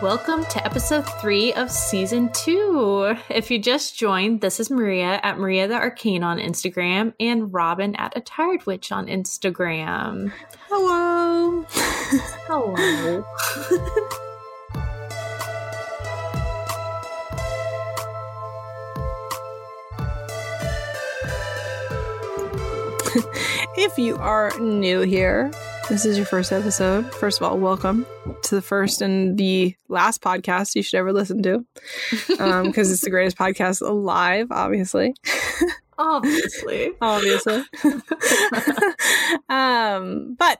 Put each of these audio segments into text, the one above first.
Welcome to episode 3 of season 2. If you just joined, this is Maria at MariaTheArcane on Instagram and Robin at A Tired Witch on Instagram. Hello. Hello. If you are new here, this is your first episode. First of all, welcome to the first and the last podcast you should ever listen to, because it's the greatest podcast alive, obviously. Obviously. But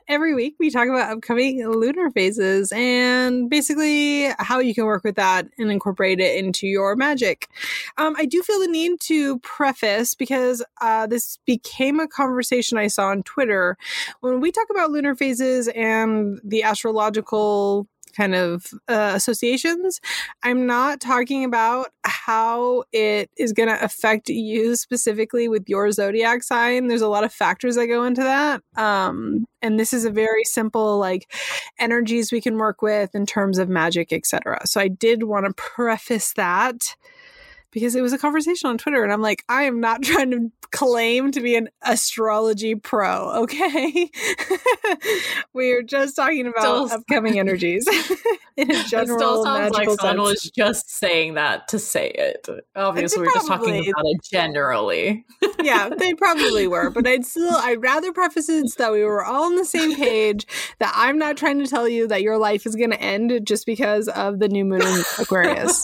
every week we talk about upcoming lunar phases and basically how you can work with that and incorporate it into your magic. I do feel the need to preface, because this became a conversation I saw on Twitter. When we talk about lunar phases and the astrological kind of associations, I'm not talking about how it is going to affect you specifically with your zodiac sign. There's a lot of factors that go into that. And this is a very simple, like, energies we can work with in terms of magic, etc. So I did want to preface that, because it was a conversation on Twitter, and I'm like, I am not trying to claim to be an astrology pro, okay? We are just talking about upcoming energies in a general magical sense. It still sounds like someone was just saying that to say it. Obviously, we're just talking about it generally. Yeah, they probably were, but I'd rather preface it so that we were all on the same page, that I'm not trying to tell you that your life is going to end just because of the new moon in Aquarius.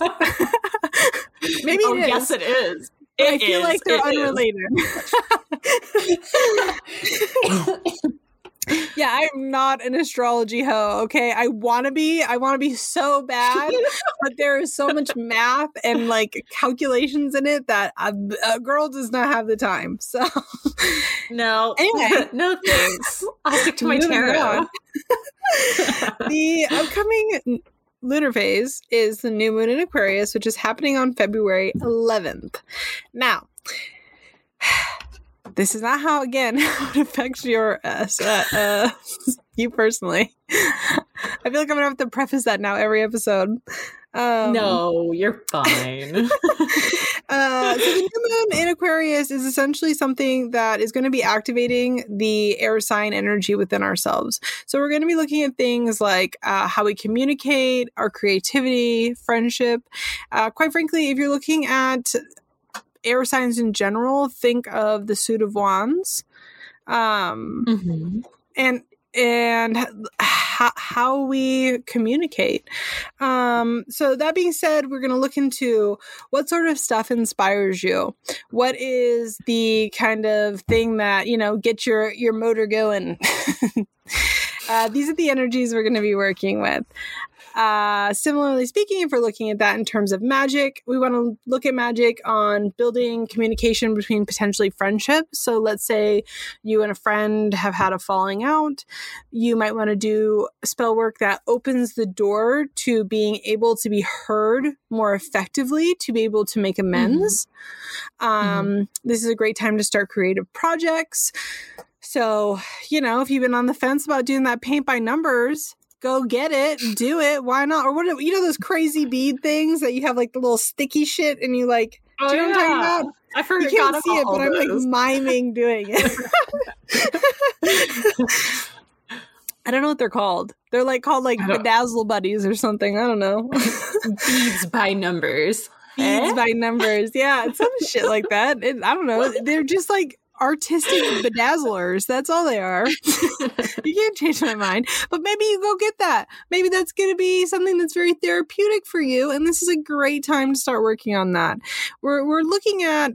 Maybe it is. Yes, it is. I feel like they're unrelated. Yeah, I'm not an astrology hoe, okay? I want to be so bad, but there is so much math and, like, calculations in it that a girl does not have the time. So no. Anyway. No thanks. I'll stick to my tarot. The upcoming lunar phase is the new moon in Aquarius, which is happening on February 11th. Now, this is not how, again, it affects your you personally. I feel like I'm going to have to preface that now every episode. No, you're fine. So the new moon in Aquarius is essentially something that is going to be activating the air sign energy within ourselves. So we're going to be looking at things like how we communicate, our creativity, friendship. Quite frankly, if you're looking at air signs in general, think of the Suit of Wands. And how we communicate. So that being said, we're going to look into what sort of stuff inspires you. What is the kind of thing that, you know, gets your motor going? These are the energies we're going to be working with. Similarly speaking, if we're looking at that in terms of magic, we want to look at magic on building communication between potentially friendships. So let's say you and a friend have had a falling out. You might want to do spell work that opens the door to being able to be heard more effectively, to be able to make amends. This is a great time to start creative projects. So, you know, if you've been on the fence about doing that paint by numbers, go get it, do it. Why not? Or what? You know those crazy bead things that you have, like, the little sticky shit, and you, like, do you know what I'm talking about? I forgot. You can't see it, but I'm like miming doing it. I don't know what they're called. They're called bedazzle buddies or something. I don't know. Beads by numbers. Beads by numbers. Yeah, it's some shit like that. I don't know. They're just like artistic bedazzlers. That's all they are. You can't change my mind, but maybe you go get that. Maybe that's going to be something that's very therapeutic for you, and this is a great time to start working on that. We're looking at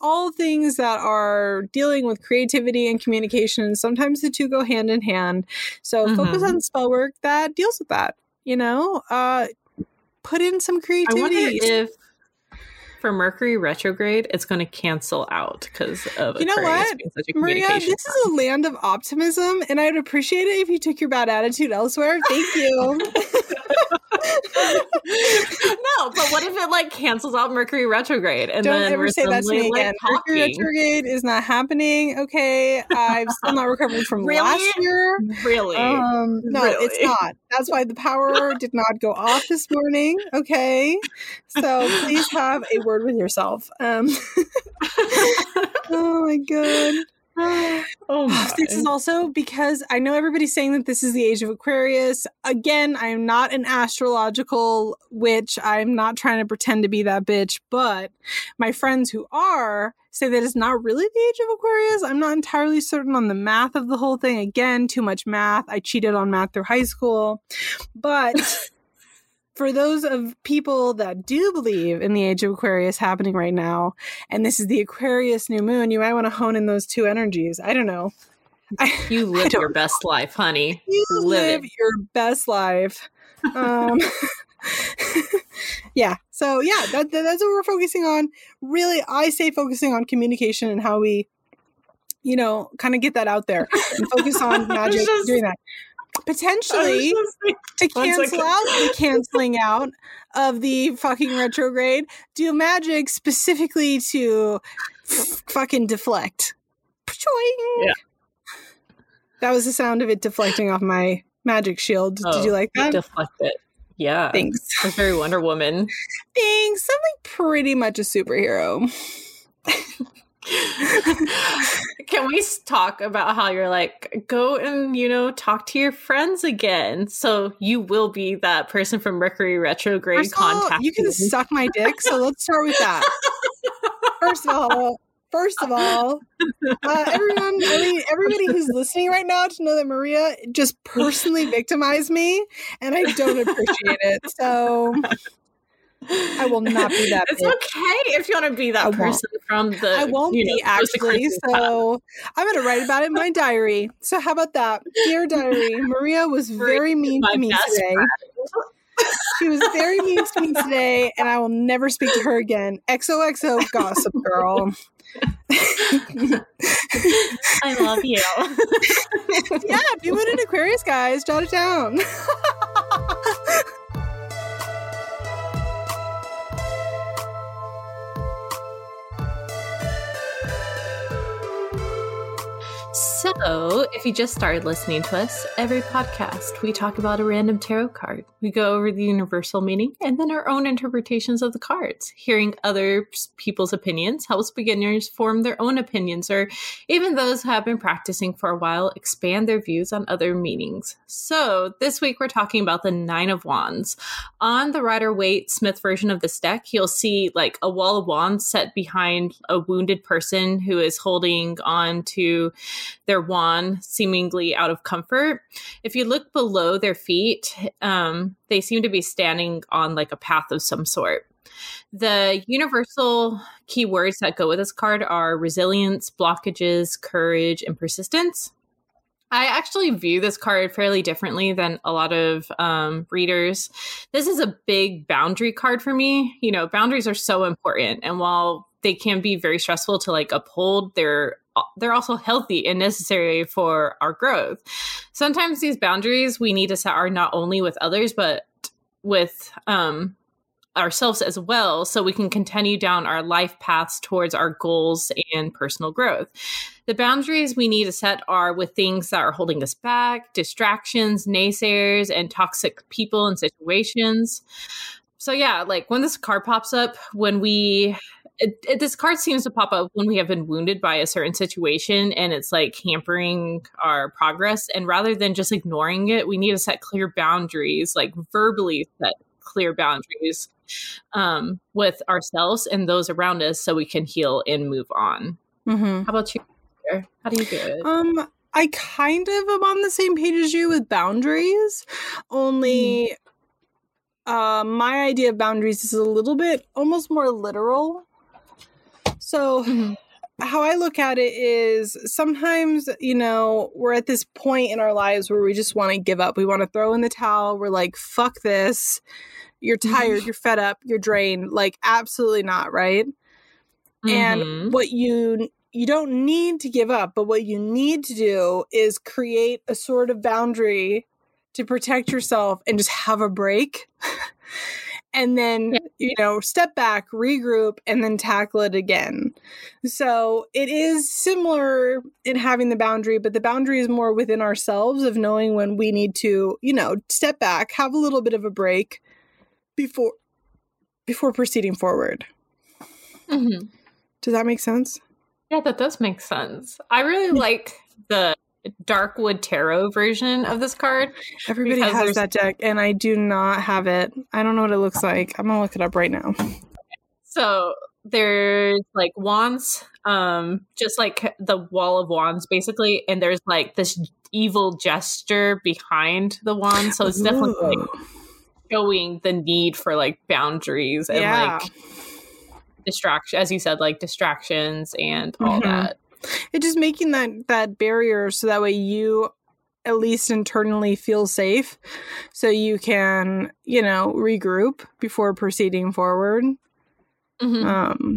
all things that are dealing with creativity and communication. Sometimes the two go hand in hand. So focus on spell work that deals with that. You know, put in some creativity. I wonder if for Mercury retrograde, it's going to cancel out because of Aquarius being such a communication. Maria, this is a land of optimism, and I would appreciate it if you took your bad attitude elsewhere. Thank you. No, but what if it like cancels out Mercury retrograde? And don't then ever say that to me again. Mercury retrograde is not happening. Okay, I've still not recovered from last year. Really? No, it's not. That's why the power did not go off this morning. Okay, so please have a word with yourself. Oh my god. This is also because I know everybody's saying that this is the Age of Aquarius. Again, I am not an astrological witch. I'm not trying to pretend to be that bitch, but my friends who are say that it's not really the Age of Aquarius. I'm not entirely certain on the math of the whole thing. Again, too much math. I cheated on math through high school. But for those of people that do believe in the Age of Aquarius happening right now, and this is the Aquarius new moon, you might want to hone in those two energies. I don't know. You live your best life, honey. You live your best life. Yeah. So yeah, that's what we're focusing on. Really, I say focusing on communication and how we, you know, kind of get that out there and focus on magic and doing that. Potentially to cancel out the canceling out of the fucking retrograde, do magic specifically to fucking deflect. Yeah. That was the sound of it deflecting off my magic shield. Did you like that? Deflect it. Yeah. Thanks. That's very Wonder Woman. Thanks. I'm like pretty much a superhero. Can we talk about how you're like, go and, you know, talk to your friends again, so you will be that person from Mercury retrograde? First of all, you can suck my dick, so let's start with that. First of all, everybody who's listening right now to know that Maria just personally victimized me, and I don't appreciate it, so I will not be that. It's okay if you want to be that person from the. I won't be actually. So I'm going to write about it in my diary. So how about that, dear diary? Maria was very mean to me today. She was very mean to me today, and I will never speak to her again. XOXO, gossip girl. I love you. Yeah, new moon in Aquarius, guys, jot it down. So, if you just started listening to us, every podcast we talk about a random tarot card. We go over the universal meaning and then our own interpretations of the cards. Hearing other people's opinions helps beginners form their own opinions, or even those who have been practicing for a while expand their views on other meanings. So, this week we're talking about the Nine of Wands. On the Rider-Waite-Smith version of this deck, you'll see like a wall of wands set behind a wounded person who is holding on to their wand, seemingly out of comfort. If you look below their feet, they seem to be standing on like a path of some sort. The universal keywords that go with this card are resilience, blockages, courage, and persistence. I actually view this card fairly differently than a lot of readers. This is a big boundary card for me. You know, boundaries are so important. And while they can be very stressful to like uphold, they're also healthy and necessary for our growth. Sometimes these boundaries we need to set are not only with others, but with ourselves as well, so we can continue down our life paths towards our goals and personal growth. The boundaries we need to set are with things that are holding us back, distractions, naysayers, and toxic people and situations. So yeah, like when this card pops up, this card seems to pop up when we have been wounded by a certain situation and it's like hampering our progress. And rather than just ignoring it, we need to set clear boundaries, like verbally set clear boundaries with ourselves and those around us, so we can heal and move on. Mm-hmm. How about you? How do you do it? I kind of am on the same page as you with boundaries, only my idea of boundaries is a little bit almost more literal. So how I look at it is sometimes, you know, we're at this point in our lives where we just want to give up. We want to throw in the towel. We're like, fuck this. You're tired. You're fed up. You're drained. Like, absolutely not, right? Mm-hmm. And what you don't need to give up, but what you need to do is create a sort of boundary to protect yourself and just have a break and then, you know, step back, regroup, and then tackle it again. So it is similar in having the boundary, but the boundary is more within ourselves of knowing when we need to, you know, step back, have a little bit of a break before proceeding forward. Mm-hmm. Does that make sense? Yeah, that does make sense. I really like the Darkwood tarot version of this card. Everybody has that deck, and I do not have it. I don't know what it looks like. I'm gonna look it up right now. So there's like wands, just like the wall of wands basically, and there's like this evil gesture behind the wand. So it's definitely like showing the need for like boundaries and like distraction, as you said, like distractions and all that. It's just making that barrier so that way you at least internally feel safe so you can, you know, regroup before proceeding forward. Mm-hmm.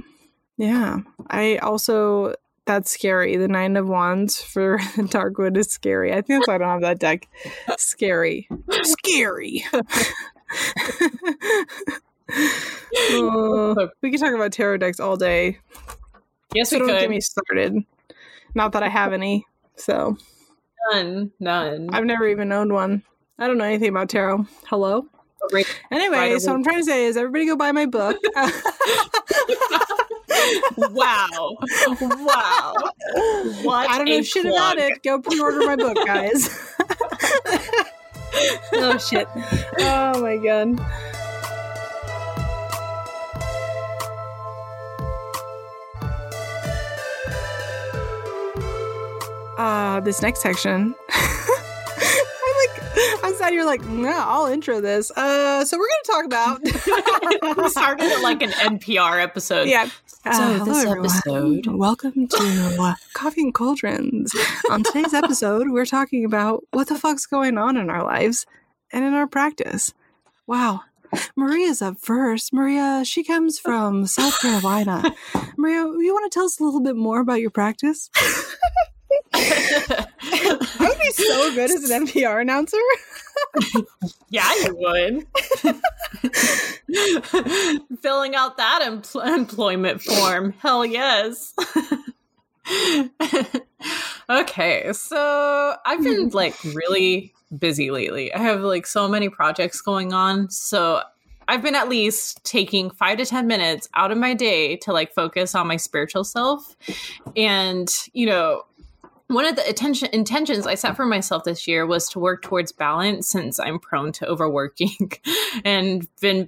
Yeah. I also, that's scary. The Nine of Wands for Darkwood is scary. I think that's why I don't have that deck. Scary. Scary. We could talk about tarot decks all day. Yes, so we could. Don't get me started. Not that I have any, so. None. I've never even owned one. I don't know anything about tarot. Hello? Anyway, so what I'm trying to say is everybody go buy my book. Wow. What? I don't know shit about it. Go pre-order my book, guys. Oh, shit. Oh, my God. This next section. I'm sad you're like, no, I'll intro this. So we're going to talk about... We started it like an NPR episode. Yeah. So this episode... Welcome to Coffee and Cauldrons. On today's episode, we're talking about what the fuck's going on in our lives and in our practice. Wow. Maria's up first. Maria, she comes from South Carolina. Maria, you want to tell us a little bit more about your practice? I would be so good as an NPR announcer. Yeah, you would. Filling out that employment form. Hell yes. Okay, so I've been like really busy lately. I have like so many projects going on. So I've been at least taking 5 to 10 minutes out of my day to like focus on my spiritual self. And, you know, one of the intentions I set for myself this year was to work towards balance since I'm prone to overworking and I've been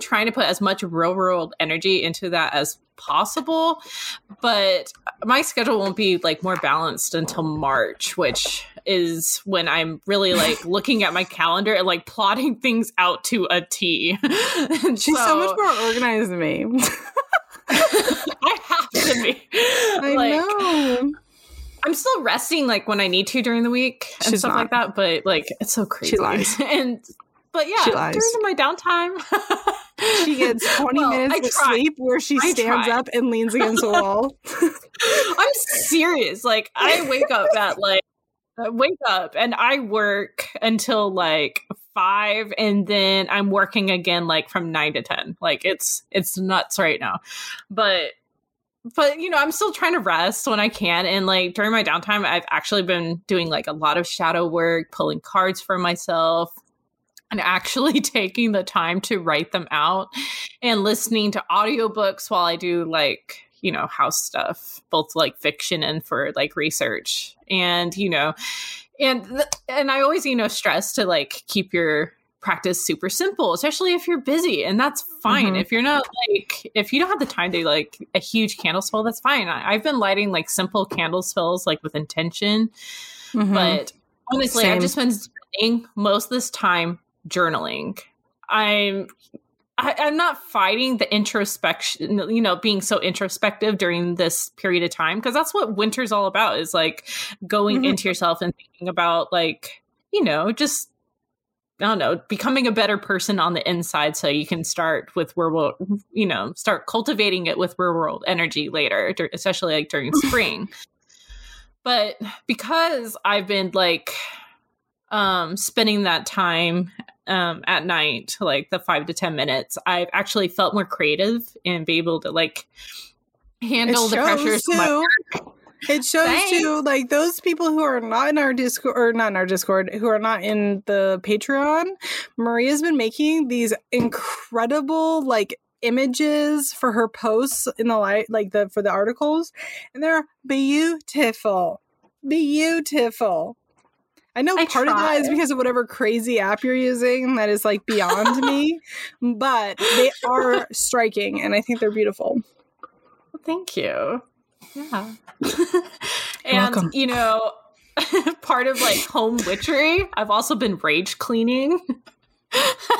trying to put as much real world energy into that as possible, but my schedule won't be like more balanced until March, which is when I'm really like looking at my calendar and like plotting things out to a T. She's so much more organized than me. I have to be. I know. I'm still resting like when I need to during the week and stuff like that, but like it's so crazy. She lies. But yeah, during my downtime, she gets 20 minutes of sleep where she stands up and leans against a wall. I'm serious. Like I wake up and I work until like 5, and then I'm working again like from 9 to 10. Like it's nuts right now, but you know, I'm still trying to rest when I can. And like during my downtime, I've actually been doing like a lot of shadow work, pulling cards for myself, and actually taking the time to write them out and listening to audiobooks while I do like, you know, house stuff, both like fiction and for like research. And, you know, and I always, you know, stress to like keep your practice super simple, especially if you're busy, and that's fine. Mm-hmm. If you're not like, if you don't have the time to like a huge candle spell, that's fine. I've been lighting like simple candle spells, like with intention, but honestly, I've just been spending most of this time journaling. I'm not fighting the introspection, you know, being so introspective during this period of time, because that's what winter's all about, is like going into yourself and thinking about like, you know, just, I don't know, becoming a better person on the inside so you can start with start cultivating it with real world energy later, especially like during spring. But because I've been like spending that time at night, like the 5 to 10 minutes, I've actually felt more creative and be able to like handle the pressures. It shows too, like those people who are not in our Discord, or not in our Discord, who are not in the Patreon. Maria's been making these incredible like images for her posts in the light, like the for the articles, and they're beautiful, beautiful. I know part of that is because of whatever crazy app you're using that is like beyond me, but they are striking and I think they're beautiful. Well, thank you. Yeah. And, welcome. You know, part of like home witchery, I've also been rage cleaning.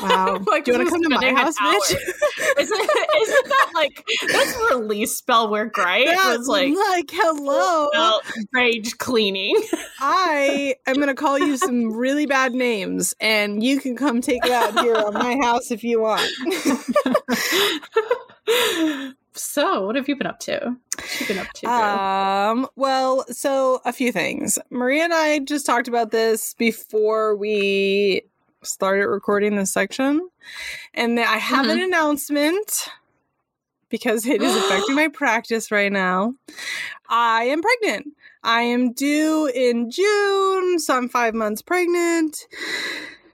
Wow. Like, do you want to come to my house, bitch? Isn't that like, that's release spell work, right? Yeah, it's like, hello. Rage cleaning. I am going to call you some really bad names and you can come take it out here on my house if you want. So, what have you been up to? What you been up to, girl? Well, so a few things. Maria and I just talked about this before we started recording this section, and I have an announcement because it is affecting my practice right now. I am pregnant. I am due in June, so I'm 5 months pregnant.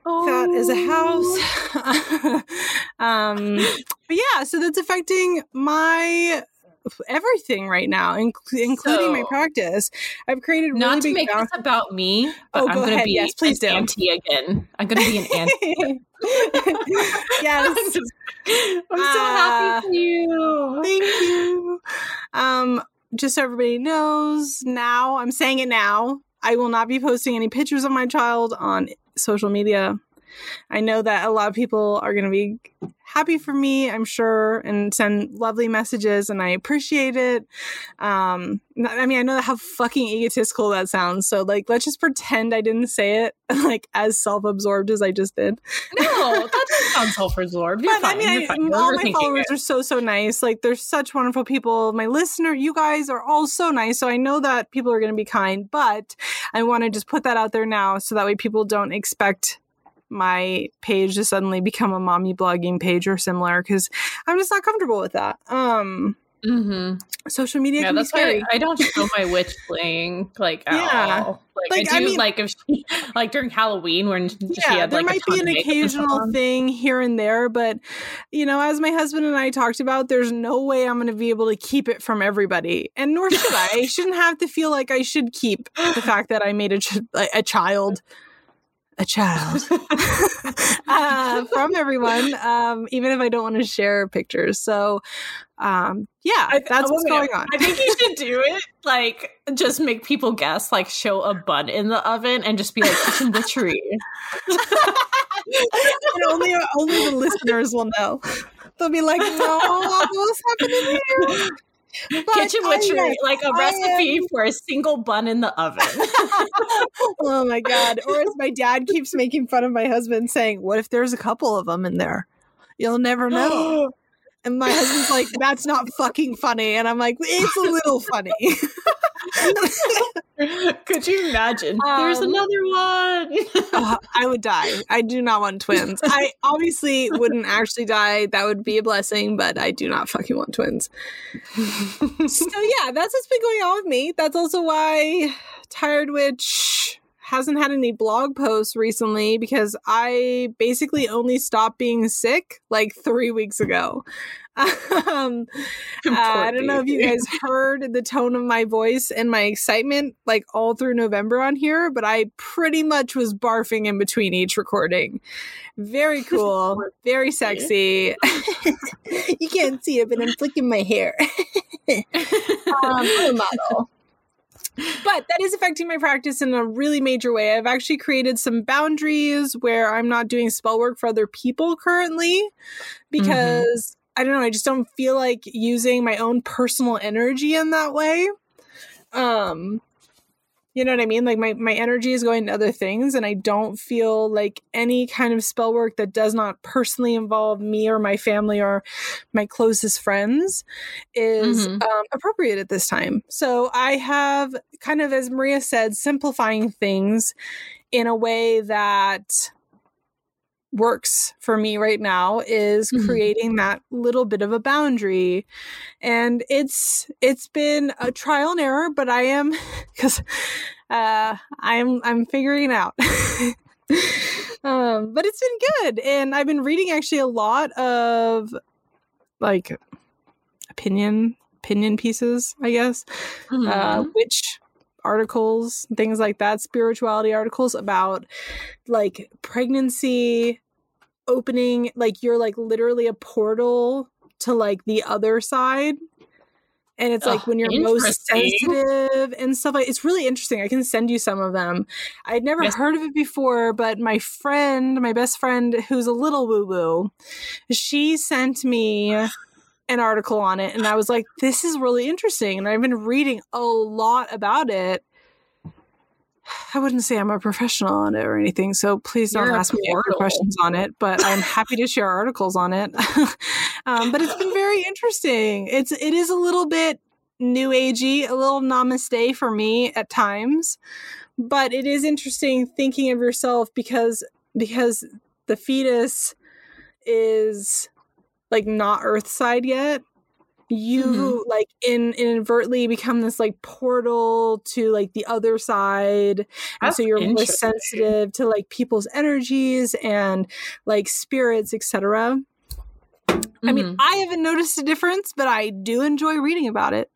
That is a house. But yeah, so that's affecting my everything right now, including my practice. I've created really not to make this about me, but I'm going to be an auntie again. I'm going to be an auntie. Yes, I'm so happy for you. Thank you. Just so everybody knows, now I'm saying it now. I will not be posting any pictures of my child on social media. I know that a lot of people are going to be happy for me, I'm sure, and send lovely messages, and I appreciate it. I mean, I know how fucking egotistical that sounds, so like, let's just pretend I didn't say it like as self-absorbed as I just did. No, that doesn't sound self-absorbed. You're fine. I mean, all my followers are so nice. Like, they're such wonderful people. My listener, you guys are all so nice, so I know that people are going to be kind, but I want to just put that out there now so that way people don't expect my page to suddenly become a mommy blogging page or similar, because I'm just not comfortable with that. Social media can be scary. I don't show my witch playing like at all. Like I do, like if she, like during Halloween when she had there like might be an occasional thing here and there, but you know, as my husband and I talked about, there's no way I'm going to be able to keep it from everybody, and nor should I. I shouldn't have to feel like I should keep the fact that I made a child from everyone, even if I don't want to share pictures. So that's what's going on. I think you should do it like just make people guess, like show a bun in the oven and just be like kitchen witchery. And only the listeners will know. They'll be like, no, what's happening here? But kitchen witchery, like a recipe for a single bun in the oven. Oh my god. Or as my dad keeps making fun of my husband saying, what if there's a couple of them in there? You'll never know. And my husband's like, that's not fucking funny. And I'm like, it's a little funny. Could you imagine? There's another one. I would die. I do not want twins. I obviously wouldn't actually die. That would be a blessing, but I do not fucking want twins. So yeah, that's what's been going on with me. That's also why Tired Witch hasn't had any blog posts recently, because I basically only stopped being sick like 3 weeks ago. I don't know if you guys heard the tone of my voice and my excitement like all through November on here, but I pretty much was barfing in between each recording. Very cool. Very sexy. You can't see it, but I'm flicking my hair. I'm a model. But that is affecting my practice in a really major way. I've actually created some boundaries where I'm not doing spell work for other people currently because, I don't know, I just don't feel like using my own personal energy in that way. You know what I mean? Like my energy is going to other things, and I don't feel like any kind of spell work that does not personally involve me or my family or my closest friends is appropriate at this time. So I have kind of, as Maria said, simplifying things in a way that works for me right now is creating that little bit of a boundary. And it's been a trial and error, but I am, because I'm figuring it out. But it's been good. And I've been reading actually a lot of like opinion pieces, I guess, which articles, things like that, spirituality articles about like pregnancy, opening, like you're like literally a portal to like the other side. And it's like when you're most sensitive and stuff, like it's really interesting. I can send you some of them. I'd never heard of it before, but my friend, my best friend, who's a little woo-woo, she sent me an article on it, and I was like, this is really interesting. And I've been reading a lot about it. I wouldn't say I'm a professional on it or anything, so please don't ask me any questions on it, but I'm happy to share articles on it. But it's been very interesting. It is a little bit new agey, a little namaste for me at times, but it is interesting thinking of yourself because the fetus is like not earthside yet. You like inadvertently become this like portal to like the other side. And so you're more sensitive to like people's energies and like spirits, etc. I mean, I haven't noticed a difference, but I do enjoy reading about it.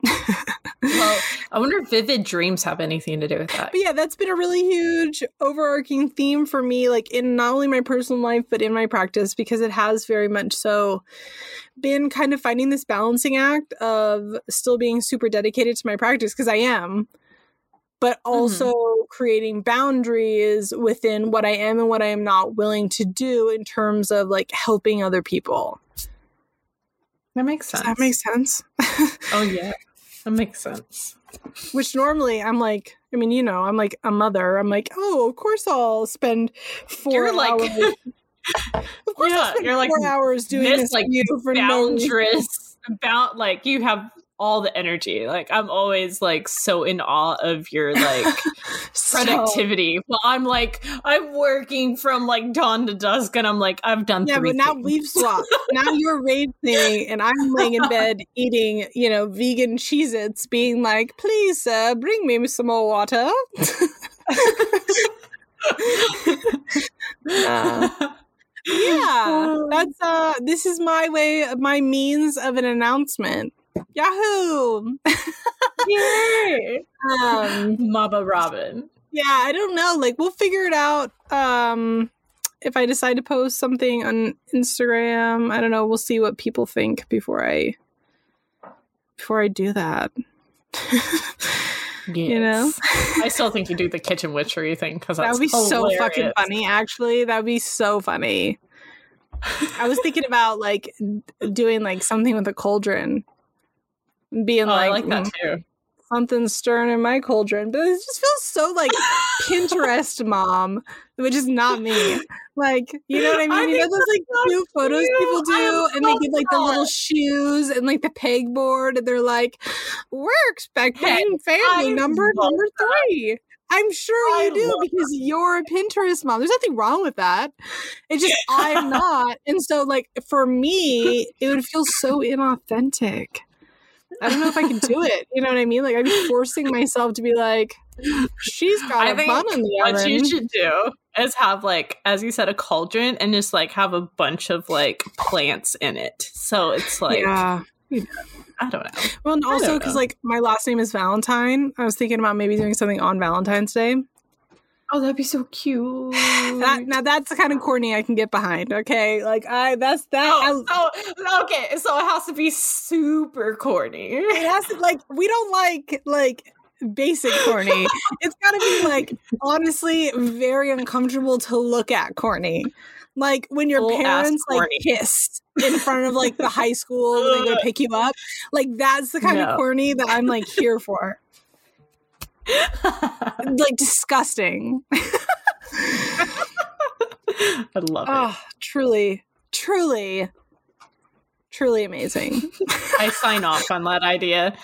Well, I wonder if vivid dreams have anything to do with that. But yeah, that's been a really huge overarching theme for me, like in not only my personal life, but in my practice, because it has very much so been kind of finding this balancing act of still being super dedicated to my practice, because I am, but also creating boundaries within what I am and what I am not willing to do in terms of like helping other people. That makes sense. Does that make sense? Oh, yeah. That makes sense. Which normally I'm like, I mean, you know, I'm like a mother. I'm like, oh, of course I'll spend 4 hours. Like, of course I'll spend 4 hours doing this like, you for boundaries. About like you have all the energy. Like I'm always like so in awe of your like productivity. Well, I'm like I'm working from like dawn to dusk, and I'm like I've done three things. Now we've swapped. Now you're raging, and I'm laying in bed eating, you know, vegan Cheez-Its, being like, please bring me some more water. Yeah, that's this is my way, my means of an announcement. Yahoo! Yay! Mama Robin. Yeah, I don't know. Like, we'll figure it out. If I decide to post something on Instagram, I don't know. We'll see what people think before I do that. Yes. You know, I still think you do the kitchen witchery thing because that would be hilarious. So fucking funny. Actually, that would be so funny. I was thinking about like doing like something with a cauldron, being I like that too. Something's stirring in my cauldron, but it just feels so like Pinterest mom, which is not me. Like, you know what I mean? You know those like new photos people do, and they get like the little shoes and like the pegboard, and they're like, "We're expecting family number 3." I'm sure you do because you're a Pinterest mom. There's nothing wrong with that. It's just I'm not. And so like for me, it would feel so inauthentic. I don't know if I can do it. You know what I mean? Like I'm forcing myself to be like, she's got a bun in the oven. What you should do is have like, as you said, a cauldron and just like have a bunch of like plants in it. So it's like, you know. I don't know. Well, and also because like my last name is Valentine, I was thinking about maybe doing something on Valentine's Day. Oh, that'd be so cute. Now that's the kind of corny I can get behind. Okay, like that's that. Okay, so it has to be super corny. It has to like we don't like basic corny. It's got to be like honestly very uncomfortable to look at corny. Like when your parents like kissed in front of like the high school when they go pick you up, like that's the kind of corny that I'm like here for. Like disgusting. I love it. Truly amazing. I sign off on that idea.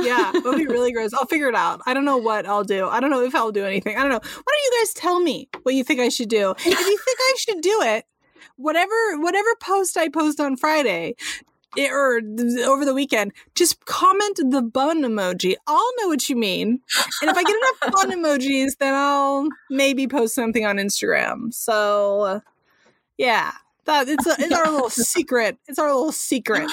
Yeah, it'll be really gross. I'll figure it out. I don't know what I'll do. I don't know if I'll do anything. I don't know. Why don't you guys tell me what you think I should do? If you think I should do it, whatever post I post on Friday or over the weekend, just comment the bun emoji. I'll know what you mean. And if I get enough bun emojis, then I'll maybe post something on Instagram. So yeah, it's our little secret. It's our little secret.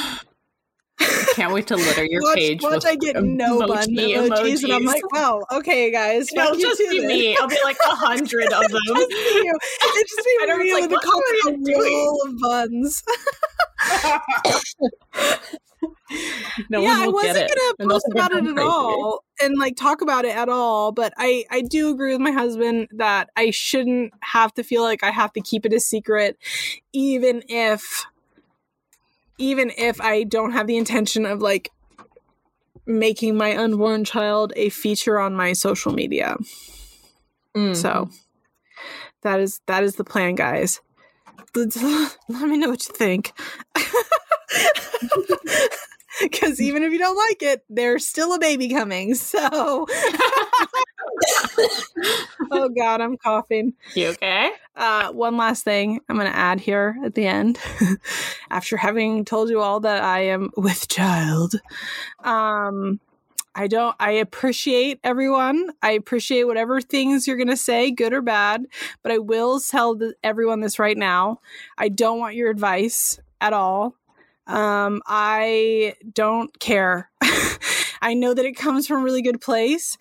I can't wait to litter your page. Once I get no bun emojis, and I'm like, "Wow, okay, guys." It'll just be me. I'll be like 100 of them. It's just me. I really like a of buns. I wasn't gonna post about it at all and like talk about it at all, but I do agree with my husband that I shouldn't have to feel like I have to keep it a secret, even if I don't have the intention of like making my unborn child a feature on my social media. So that is the plan, guys. Let me know what you think. Because even if you don't like it, there's still a baby coming. So, oh God, I'm coughing. You okay? One last thing I'm going to add here at the end. After having told you all that I am with child, I appreciate everyone. I appreciate whatever things you're going to say, good or bad, but I will tell everyone this right now. I don't want your advice at all. I don't care. I know that it comes from a really good place,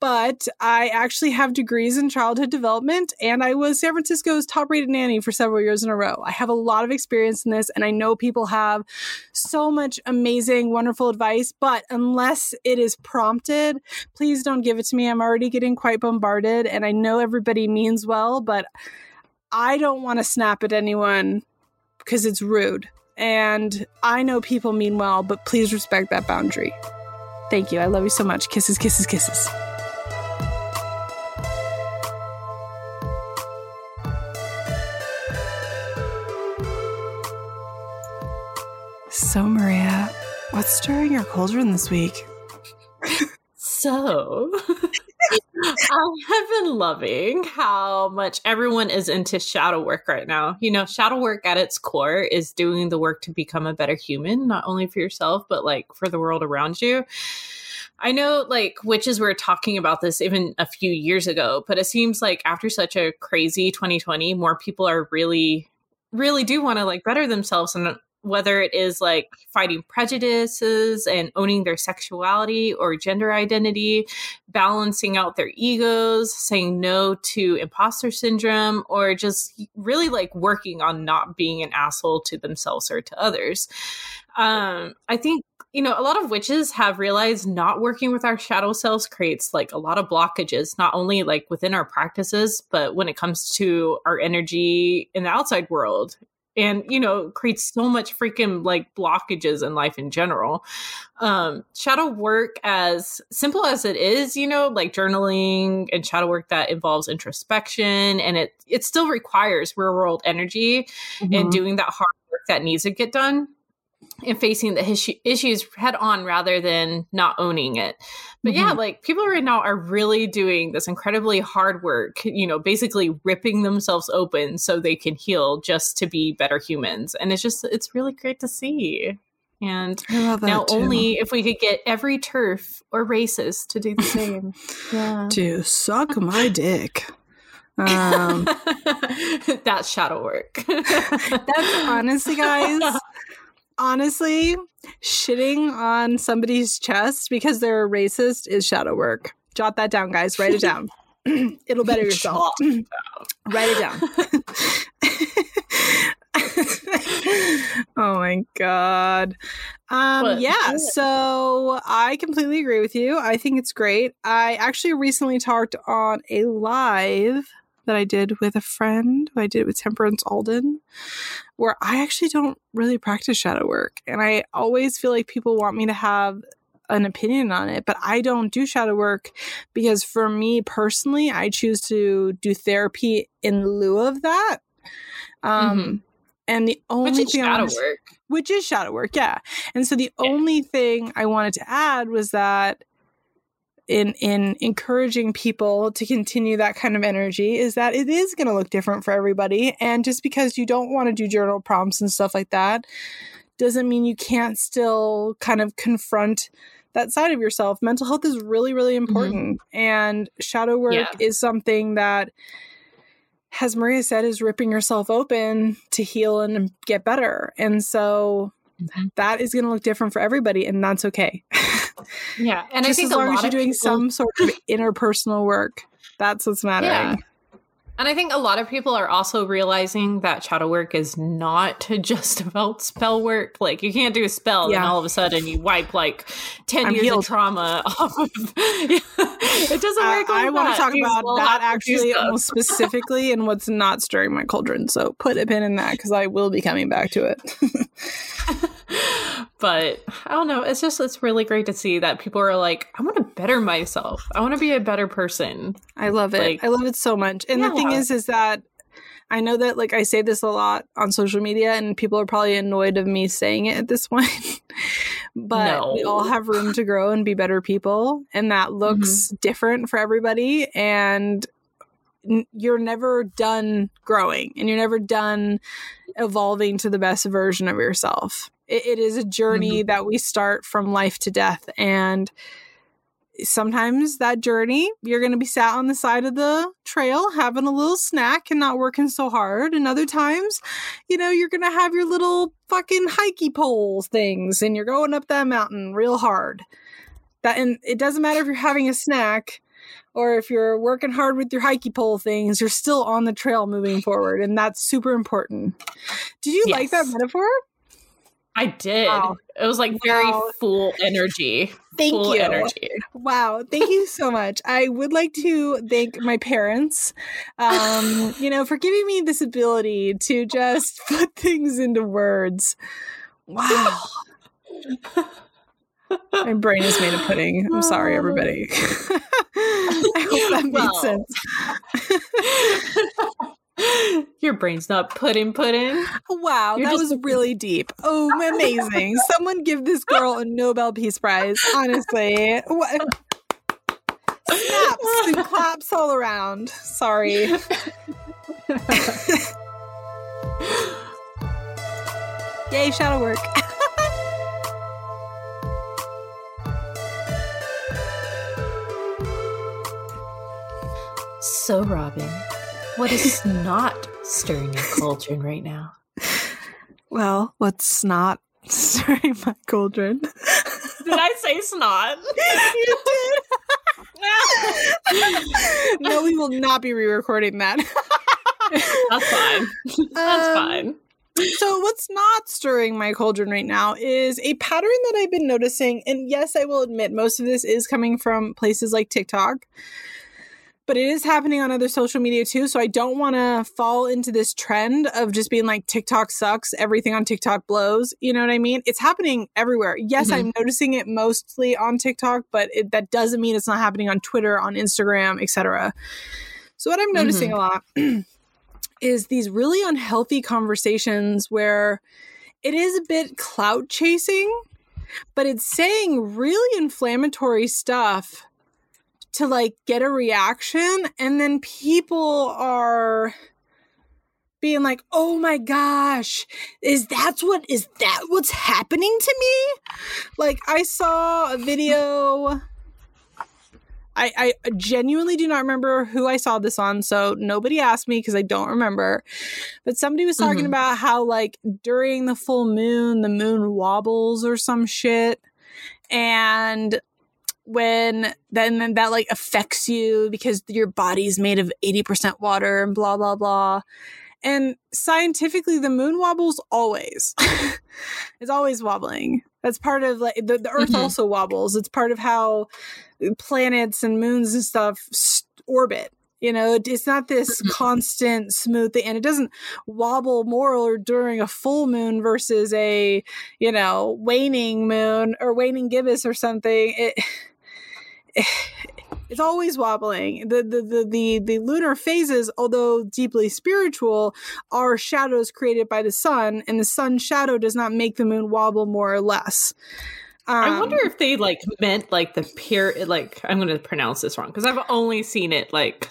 but I actually have degrees in childhood development, and I was San Francisco's top-rated nanny for several years in a row. I have a lot of experience in this, and I know people have so much amazing, wonderful advice, but unless it is prompted, please don't give it to me. I'm already getting quite bombarded, and I know everybody means well, but I don't want to snap at anyone because it's rude. And I know people mean well, but please respect that boundary. Thank you. I love you so much. Kisses, kisses, kisses. So, Maria, what's stirring your cauldron this week? So, I have been loving how much everyone is into shadow work right now. You know, shadow work at its core is doing the work to become a better human, not only for yourself, but like for the world around you. I know like witches were talking about this even a few years ago, but it seems like after such a crazy 2020, more people are really, really do want to like better themselves, and whether it is like fighting prejudices and owning their sexuality or gender identity, balancing out their egos, saying no to imposter syndrome, or just really like working on not being an asshole to themselves or to others. I think, you know, a lot of witches have realized not working with our shadow selves creates like a lot of blockages, not only like within our practices, but when it comes to our energy in the outside world. And, you know, creates so much freaking like blockages in life in general. Shadow work, as simple as it is, you know, like journaling and shadow work that involves introspection, and it still requires real world energy and doing that hard work that needs to get done and facing the issues head on rather than not owning it. But yeah, like people right now are really doing this incredibly hard work, you know, basically ripping themselves open so they can heal just to be better humans. And it's really great to see. And now too. Only if we could get every TERF or racist to do the same. Yeah. To suck my dick. That's shadow work. That's honestly, guys. Honestly, shitting on somebody's chest because they're a racist is shadow work. Jot that down, guys. Write it down. It'll better yourself. Write it down. Oh, my God. Yeah, so I completely agree with you. I think it's great. I actually recently talked on a live that I did with a friend who I did with Temperance Alden, where I actually don't really practice shadow work. And I always feel like people want me to have an opinion on it, but I don't do shadow work because for me personally, I choose to do therapy in lieu of that. And the only which is shadow work. Yeah. And so the only thing I wanted to add was that in encouraging people to continue that kind of energy is that it is going to look different for everybody. And just because you don't want to do journal prompts and stuff like that doesn't mean you can't still kind of confront that side of yourself. Mental health is really, really important. Mm-hmm. And shadow work is something that, as Maria said, is ripping yourself open to heal and get better. And so that is going to look different for everybody, and that's okay. Yeah. And just I think as long as you're doing some sort of interpersonal work, that's what's mattering. Yeah. And I think a lot of people are also realizing that shadow work is not just about spell work. Like, you can't do a spell and all of a sudden you wipe like 10 years healed. Of trauma off of it doesn't work like that. I want to talk about that actually almost specifically and what's not stirring my cauldron. So put a pin in that because I will be coming back to it. But I don't know. It's just, it's really great to see that people are like, I want to better myself. I want to be a better person. I love it. Like, I love it so much. And the thing is that I know that, like, I say this a lot on social media and people are probably annoyed of me saying it at this point, but we all have room to grow and be better people. And that looks different for everybody. And you're never done growing and you're never done evolving to the best version of yourself. It is a journey that we start from life to death. And sometimes that journey, you're going to be sat on the side of the trail having a little snack and not working so hard. And other times, you know, you're going to have your little fucking hikey pole things and you're going up that mountain real hard. And it doesn't matter if you're having a snack or if you're working hard with your hikey pole things, you're still on the trail moving forward. And that's super important. Did you like that metaphor? I did. Wow. It was like very full energy. Thank full you. Energy. Wow. Thank you so much. I would like to thank my parents, you know, for giving me this ability to just put things into words. Wow. My brain is made of pudding. I'm sorry, everybody. I hope that made sense. Your brain's not pudding. Wow, that was really deep. Oh, amazing. Someone give this girl a Nobel Peace Prize, honestly. Snaps and claps all around. Sorry. Yay, shadow work. So, Robin, what is not stirring your cauldron right now? Well, what's not stirring my cauldron? Did I say snot? You did. No, we will not be re-recording that. That's fine. That's fine. So what's not stirring my cauldron right now is a pattern that I've been noticing. And yes, I will admit most of this is coming from places like TikTok. But it is happening on other social media too. So I don't want to fall into this trend of just being like, TikTok sucks. Everything on TikTok blows. You know what I mean? It's happening everywhere. Yes, I'm noticing it mostly on TikTok, but that doesn't mean it's not happening on Twitter, on Instagram, etc. So what I'm noticing a lot is these really unhealthy conversations where it is a bit clout chasing, but it's saying really inflammatory stuff to like get a reaction, and then people are being like, oh my gosh, is that what's happening to me? Like, I saw a video, I genuinely do not remember who I saw this on, so nobody asked me because I don't remember, but somebody was talking about how like during the full moon, the moon wobbles or some shit, and then that like affects you because your body's made of 80% water and blah, blah, blah. And scientifically, the moon wobbles always. It's always wobbling. That's part of like the earth also wobbles. It's part of how planets and moons and stuff orbit. You know, it's not this constant smooth thing, and it doesn't wobble more or during a full moon versus a, you know, waning moon or waning gibbous or something. It's always wobbling. The lunar phases, although deeply spiritual, are shadows created by the sun, and the sun's shadow does not make the moon wobble more or less. I wonder if they like meant like the period. Like I'm going to pronounce this wrong because I've only seen it like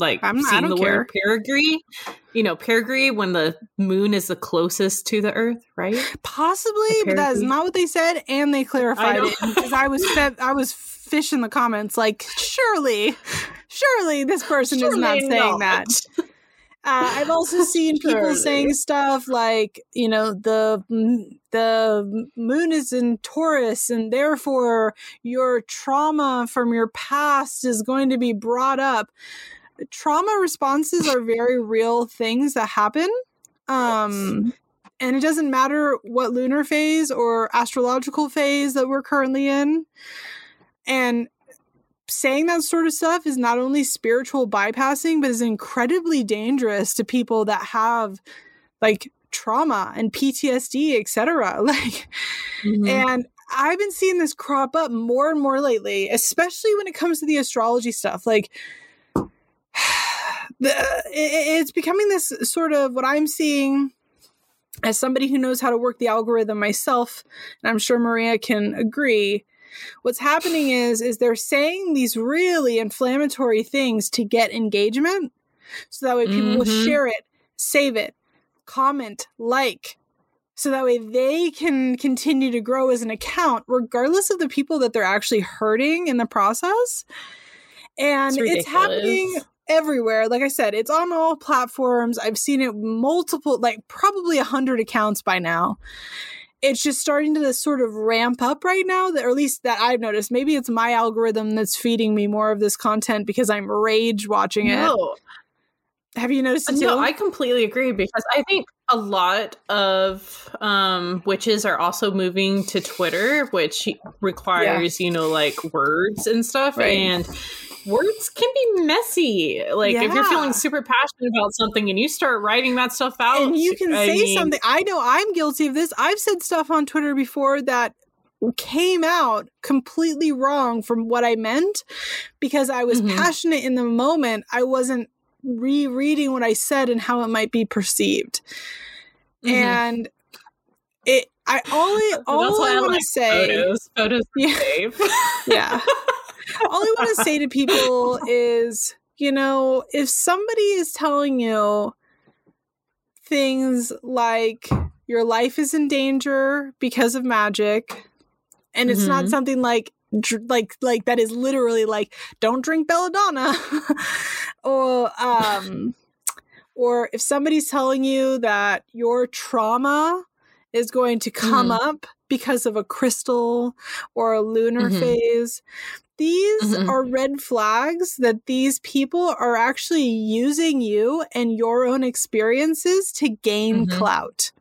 I'm not, seen the care. Word perigee. You know, perigee when the moon is the closest to the Earth, right? Possibly, but that is not what they said, and they clarified it because I was fishing the comments like surely this person is not saying that. I've also seen people saying stuff like, you know, the moon is in Taurus and therefore your trauma from your past is going to be brought up. Trauma responses are very real things that happen. And it doesn't matter what lunar phase or astrological phase that we're currently in. And saying that sort of stuff is not only spiritual bypassing, but is incredibly dangerous to people that have like trauma and PTSD, etc. Like, mm-hmm. And I've been seeing this crop up more and more lately, especially when it comes to the astrology stuff. Like, it's becoming this sort of what I'm seeing as somebody who knows how to work the algorithm myself, and I'm sure Maria can agree. What's happening is they're saying these really inflammatory things to get engagement. So that way people mm-hmm. will share it, save it, comment, like, so that way they can continue to grow as an account, regardless of the people that they're actually hurting in the process. And it's happening everywhere. Like I said, it's on all platforms. I've seen it multiple, like probably 100 accounts by now. It's just starting to sort of ramp up right now, that, or at least that I've noticed. Maybe it's my algorithm that's feeding me more of this content because I'm rage watching it. No. Have you noticed it too? No, I completely agree because I think a lot of witches are also moving to Twitter, which requires, you know, like words and stuff. Right. And words can be messy. Like if you're feeling super passionate about something and you start writing that stuff out, and you can say something. I know I'm guilty of this. I've said stuff on Twitter before that came out completely wrong from what I meant because I was mm-hmm. passionate in the moment. I wasn't rereading what I said and how it might be perceived. Mm-hmm. And I want to say photos yeah. save. yeah. All I want to say to people is, you know, if somebody is telling you things like your life is in danger because of magic, and it's mm-hmm. not something like that is literally like, don't drink belladonna, or if somebody's telling you that your trauma is going to come up because of a crystal or a lunar mm-hmm. phase. These mm-hmm. are red flags that these people are actually using you and your own experiences to gain mm-hmm. clout.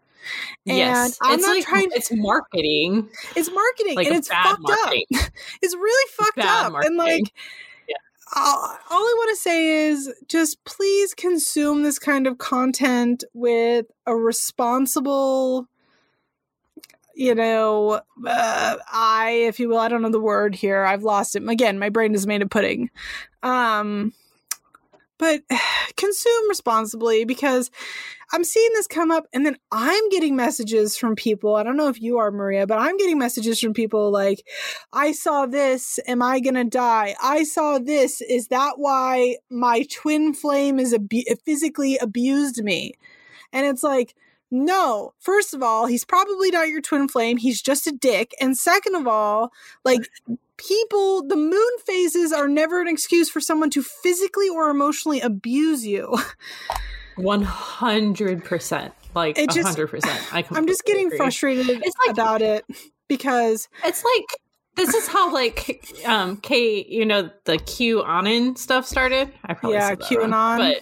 And yes. I'm it's not like, trying to, it's marketing. It's marketing like and it's fucked marketing. Up. It's really fucked bad up. Marketing. And like yeah. All I want to say is just please consume this kind of content with a responsible if you will, I don't know the word here. I've lost it. Again, my brain is made of pudding. But consume responsibly because I'm seeing this come up and then I'm getting messages from people. I don't know if you are, Maria, but I'm getting messages from people like, I saw this. Am I going to die? I saw this. Is that why my twin flame is physically abused me? And it's like, no, first of all, he's probably not your twin flame. He's just a dick. And second of all, like people, the moon phases are never an excuse for someone to physically or emotionally abuse you. 100%. Like 100%. I'm just getting frustrated about it because it's like, this is how like, Kate, you know, the QAnon stuff started. I probably said that QAnon. Wrong, but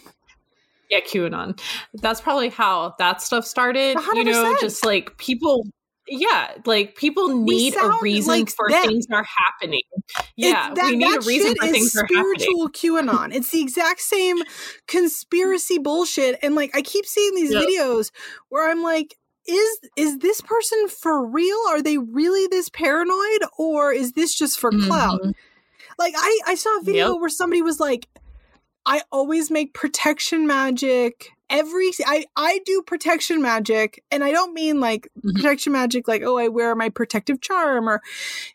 yeah, QAnon. That's probably how that stuff started. 100%. You know, just like people, yeah, like people need a reason like for them. Things are happening. Yeah, we need a reason for things are happening. Spiritual QAnon. It's the exact same conspiracy bullshit. And like, I keep seeing these videos where I'm like, is this person for real? Are they really this paranoid, or is this just for clout? Like, I saw a video where somebody was like, I always make protection magic I do protection magic, and I don't mean like protection magic like, oh, I wear my protective charm or,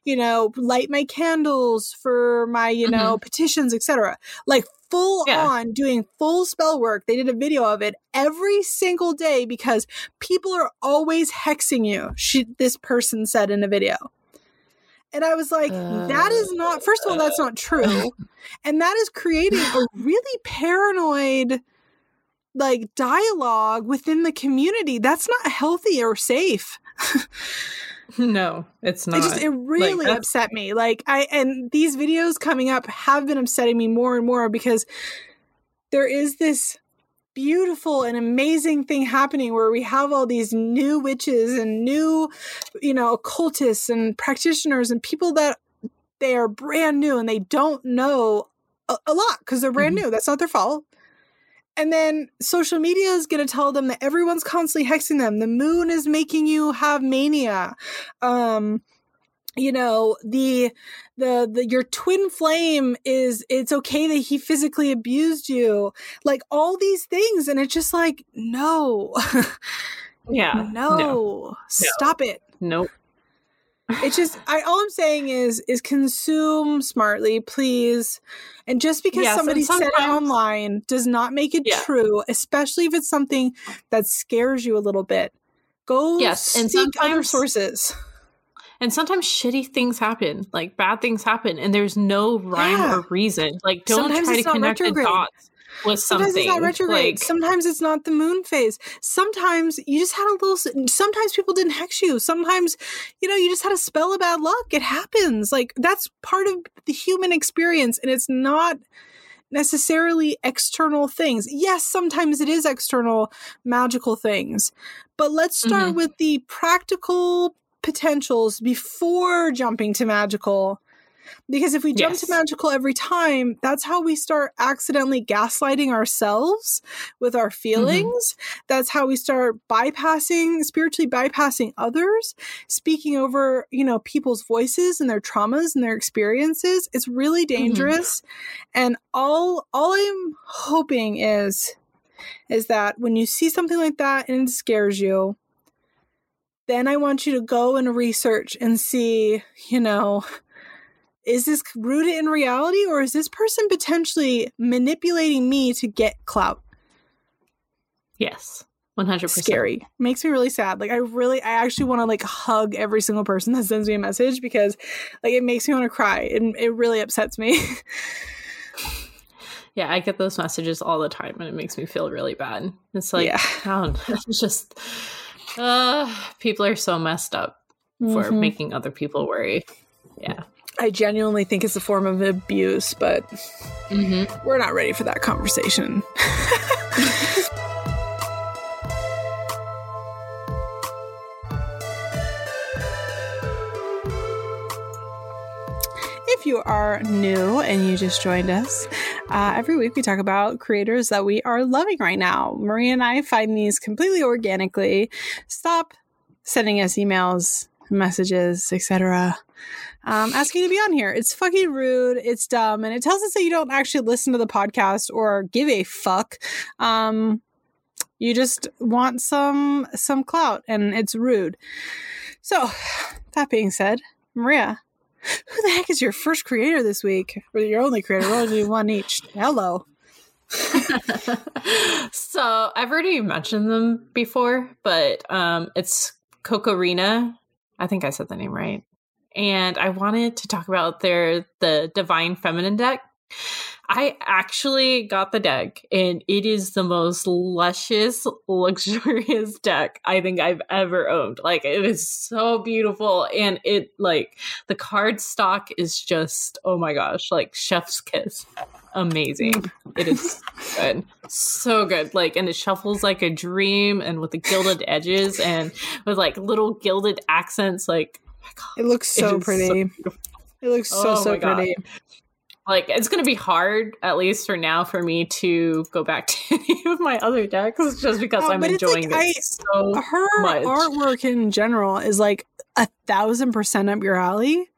you know, light my candles for my, you know, petitions, etc. Like full on doing full spell work. They did a video of it every single day because people are always hexing you, this person said in a video. And I was like, that is not, first of all, that's not true. And that is creating a really paranoid like dialogue within the community. That's not healthy or safe. No, it's not. It really upset me. Like and these videos coming up have been upsetting me more and more because there is this beautiful and amazing thing happening where we have all these new witches and new, you know, occultists and practitioners and people that they are brand new and they don't know a lot because they're brand new. That's not their fault. And then social media is going to tell them that everyone's constantly hexing them. The moon is making you have mania. You know, your twin flame is, it's okay that he physically abused you. Like all these things. And it's just like, no. Yeah. No. Stop it. Nope. It's just, all I'm saying is consume smartly, please. And just because somebody said it online does not make it true, especially if it's something that scares you a little bit. Go seek other sources. And sometimes shitty things happen, like bad things happen, and there's no rhyme or reason. Like don't try to connect the dots. With something. Sometimes it's not retrograde. Like, sometimes it's not the moon phase. Sometimes you just had sometimes people didn't hex you. Sometimes, you know, you just had a spell of bad luck. It happens. Like that's part of the human experience, and it's not necessarily external things. Yes, sometimes it is external magical things, but let's start with the practical potentials before jumping to magical. Because if we jump to magical every time, that's how we start accidentally gaslighting ourselves with our feelings. That's how we start spiritually bypassing others, speaking over, you know, people's voices and their traumas and their experiences. It's really dangerous. And all I'm hoping is that when you see something like that and it scares you, then I want you to go and research and see, you know, is this rooted in reality, or is this person potentially manipulating me to get clout? Yes, 100%. Scary. Makes me really sad. Like I actually want to like hug every single person that sends me a message because like it makes me want to cry and it really upsets me. Yeah, I get those messages all the time and it makes me feel really bad. It's like, it's just, people are so messed up for making other people worry. Yeah. I genuinely think it's a form of abuse, but we're not ready for that conversation. If you are new and you just joined us, every week we talk about creators that we are loving right now. Maria and I find these completely organically. Stop sending us emails, messages, etc., asking to be on here. It's fucking rude, it's dumb, and it tells us that you don't actually listen to the podcast or give a fuck. You just want some clout, and it's rude. So that being said, Maria, who the heck is your first creator this week? Or your only creator? We'll do one each. Hello. So I've already mentioned them before, but it's Cocorrina. I think I said the name right. And I wanted to talk about the Divine Feminine Deck. I actually got the deck, and it is the most luscious, luxurious deck I think I've ever owned. Like, it is so beautiful, and it, like, the card stock is just, oh my gosh, like, chef's kiss. Amazing. It is good. So good. Like, and it shuffles like a dream, and with the gilded edges, and with, like, little gilded accents, like, God, it looks so pretty. So it looks so pretty. God. Like, it's going to be hard, at least for now, for me to go back to any of my other decks just because I'm enjoying like, this so much. Her artwork in general is like 1,000% up your alley.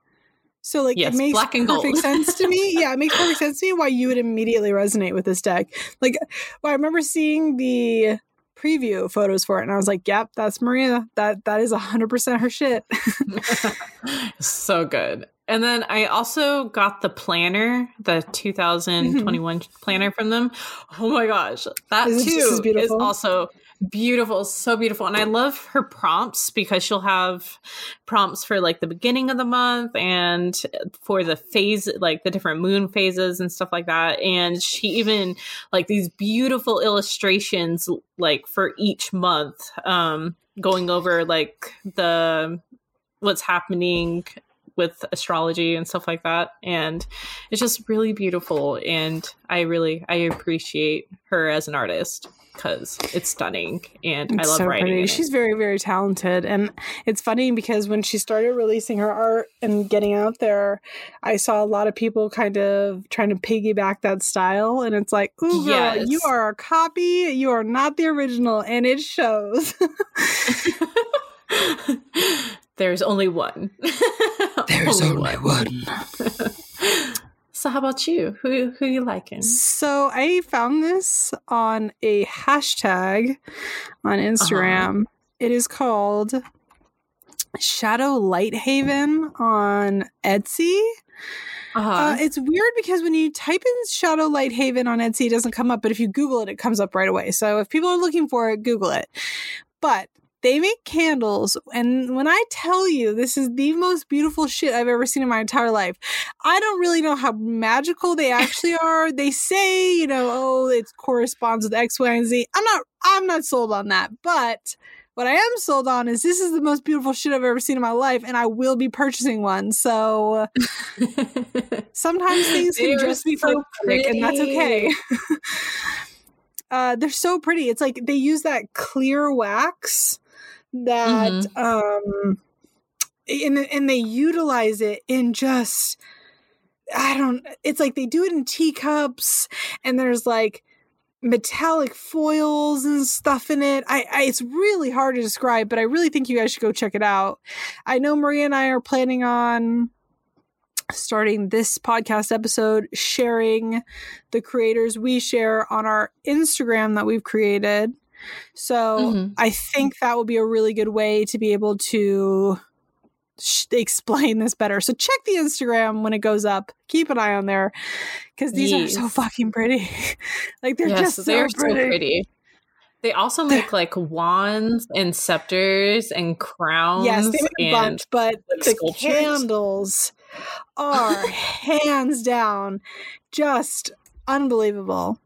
So like yes, it makes black and perfect sense to me. Yeah, it makes perfect sense to me why you would immediately resonate with this deck. Like, well, I remember seeing the preview photos for it and I was like, yep, that's Maria. That is 100% her shit. So good. And then I also got the planner, the 2021 planner from them. Oh my gosh. That too is also beautiful. So beautiful. And I love her prompts because she'll have prompts for like the beginning of the month and for the phase, like the different moon phases and stuff like that. And she even like these beautiful illustrations like for each month, going over like the what's happening with astrology and stuff like that. And it's just really beautiful. And I appreciate her as an artist because it's stunning. And it's I love so writing. She's very, very talented. And it's funny because when she started releasing her art and getting out there, I saw a lot of people kind of trying to piggyback that style. And it's like, ooh, girl, you are a copy. You are not the original. And it shows. There's only one. There's only one. So how about you? Who are you liking? So I found this on a hashtag on Instagram. It is called ShadowLightHaven on Etsy. It's weird because when you type in ShadowLightHaven on Etsy, it doesn't come up. But if you Google it, it comes up right away. So if people are looking for it, Google it. But they make candles, and when I tell you this is the most beautiful shit I've ever seen in my entire life, I don't really know how magical they actually are. They say, you know, oh, it corresponds with X, Y, and Z. I'm not sold on that, but what I am sold on is this is the most beautiful shit I've ever seen in my life, and I will be purchasing one. So sometimes things can just be so perfect, and that's okay. They're so pretty. It's like they use that clear wax that, and they utilize it in just, it's like they do it in teacups and there's like metallic foils and stuff in it. It's really hard to describe, but I really think you guys should go check it out. I know Maria and I are planning on starting this podcast episode, sharing the creators we share on our Instagram that we've created. So I think that will be a really good way to be able to explain this better. So check the Instagram when it goes up. Keep an eye on there because these are so fucking pretty. Like they're just so pretty. So pretty. They also make like wands and scepters and crowns. Yes, they make a bunch, but like the sculptures. Candles are hands down just unbelievable.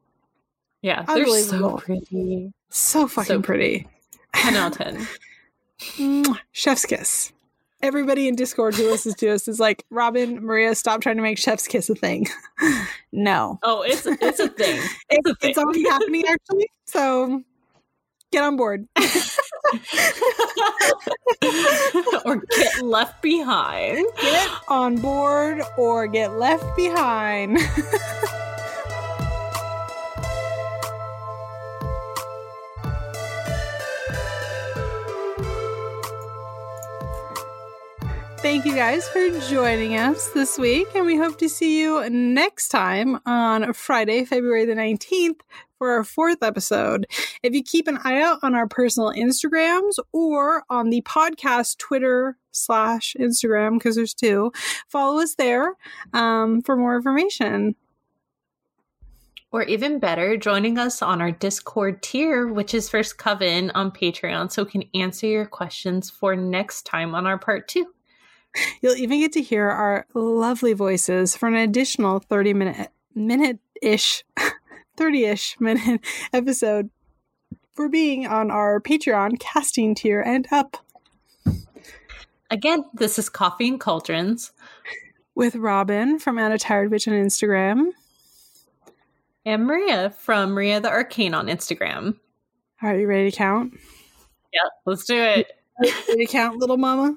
Yeah, unbelievable. They're so pretty. So fucking pretty. 10 out of 10. Chef's kiss. Everybody in Discord who listens to us is like, Robin, Maria, stop trying to make Chef's Kiss a thing. No. Oh, it's a thing. It's a thing. It's already happening, actually. So get on board. Or get left behind. Get on board or get left behind. Thank you guys for joining us this week, and we hope to see you next time on Friday, February the 19th for our 4th episode. If you keep an eye out on our personal Instagrams or on the podcast Twitter /Instagram, because there's 2, follow us there for more information. Or even better, joining us on our Discord tier, which is First Coven on Patreon, so we can answer your questions for next time on our part 2. You'll even get to hear our lovely voices for an additional 30-ish minute episode for being on our Patreon casting tier and up. Again, this is Coffee and Cauldrons. With Robin from a Tired Witch on Instagram. And Maria from MariaTheArcane on Instagram. Are you ready to count? Yeah, let's do it. Ready to count, little mama?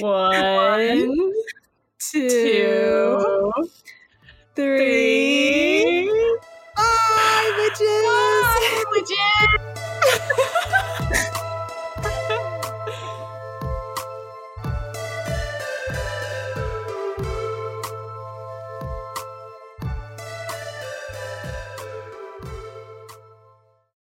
1, 2, 3. Bye, bitches!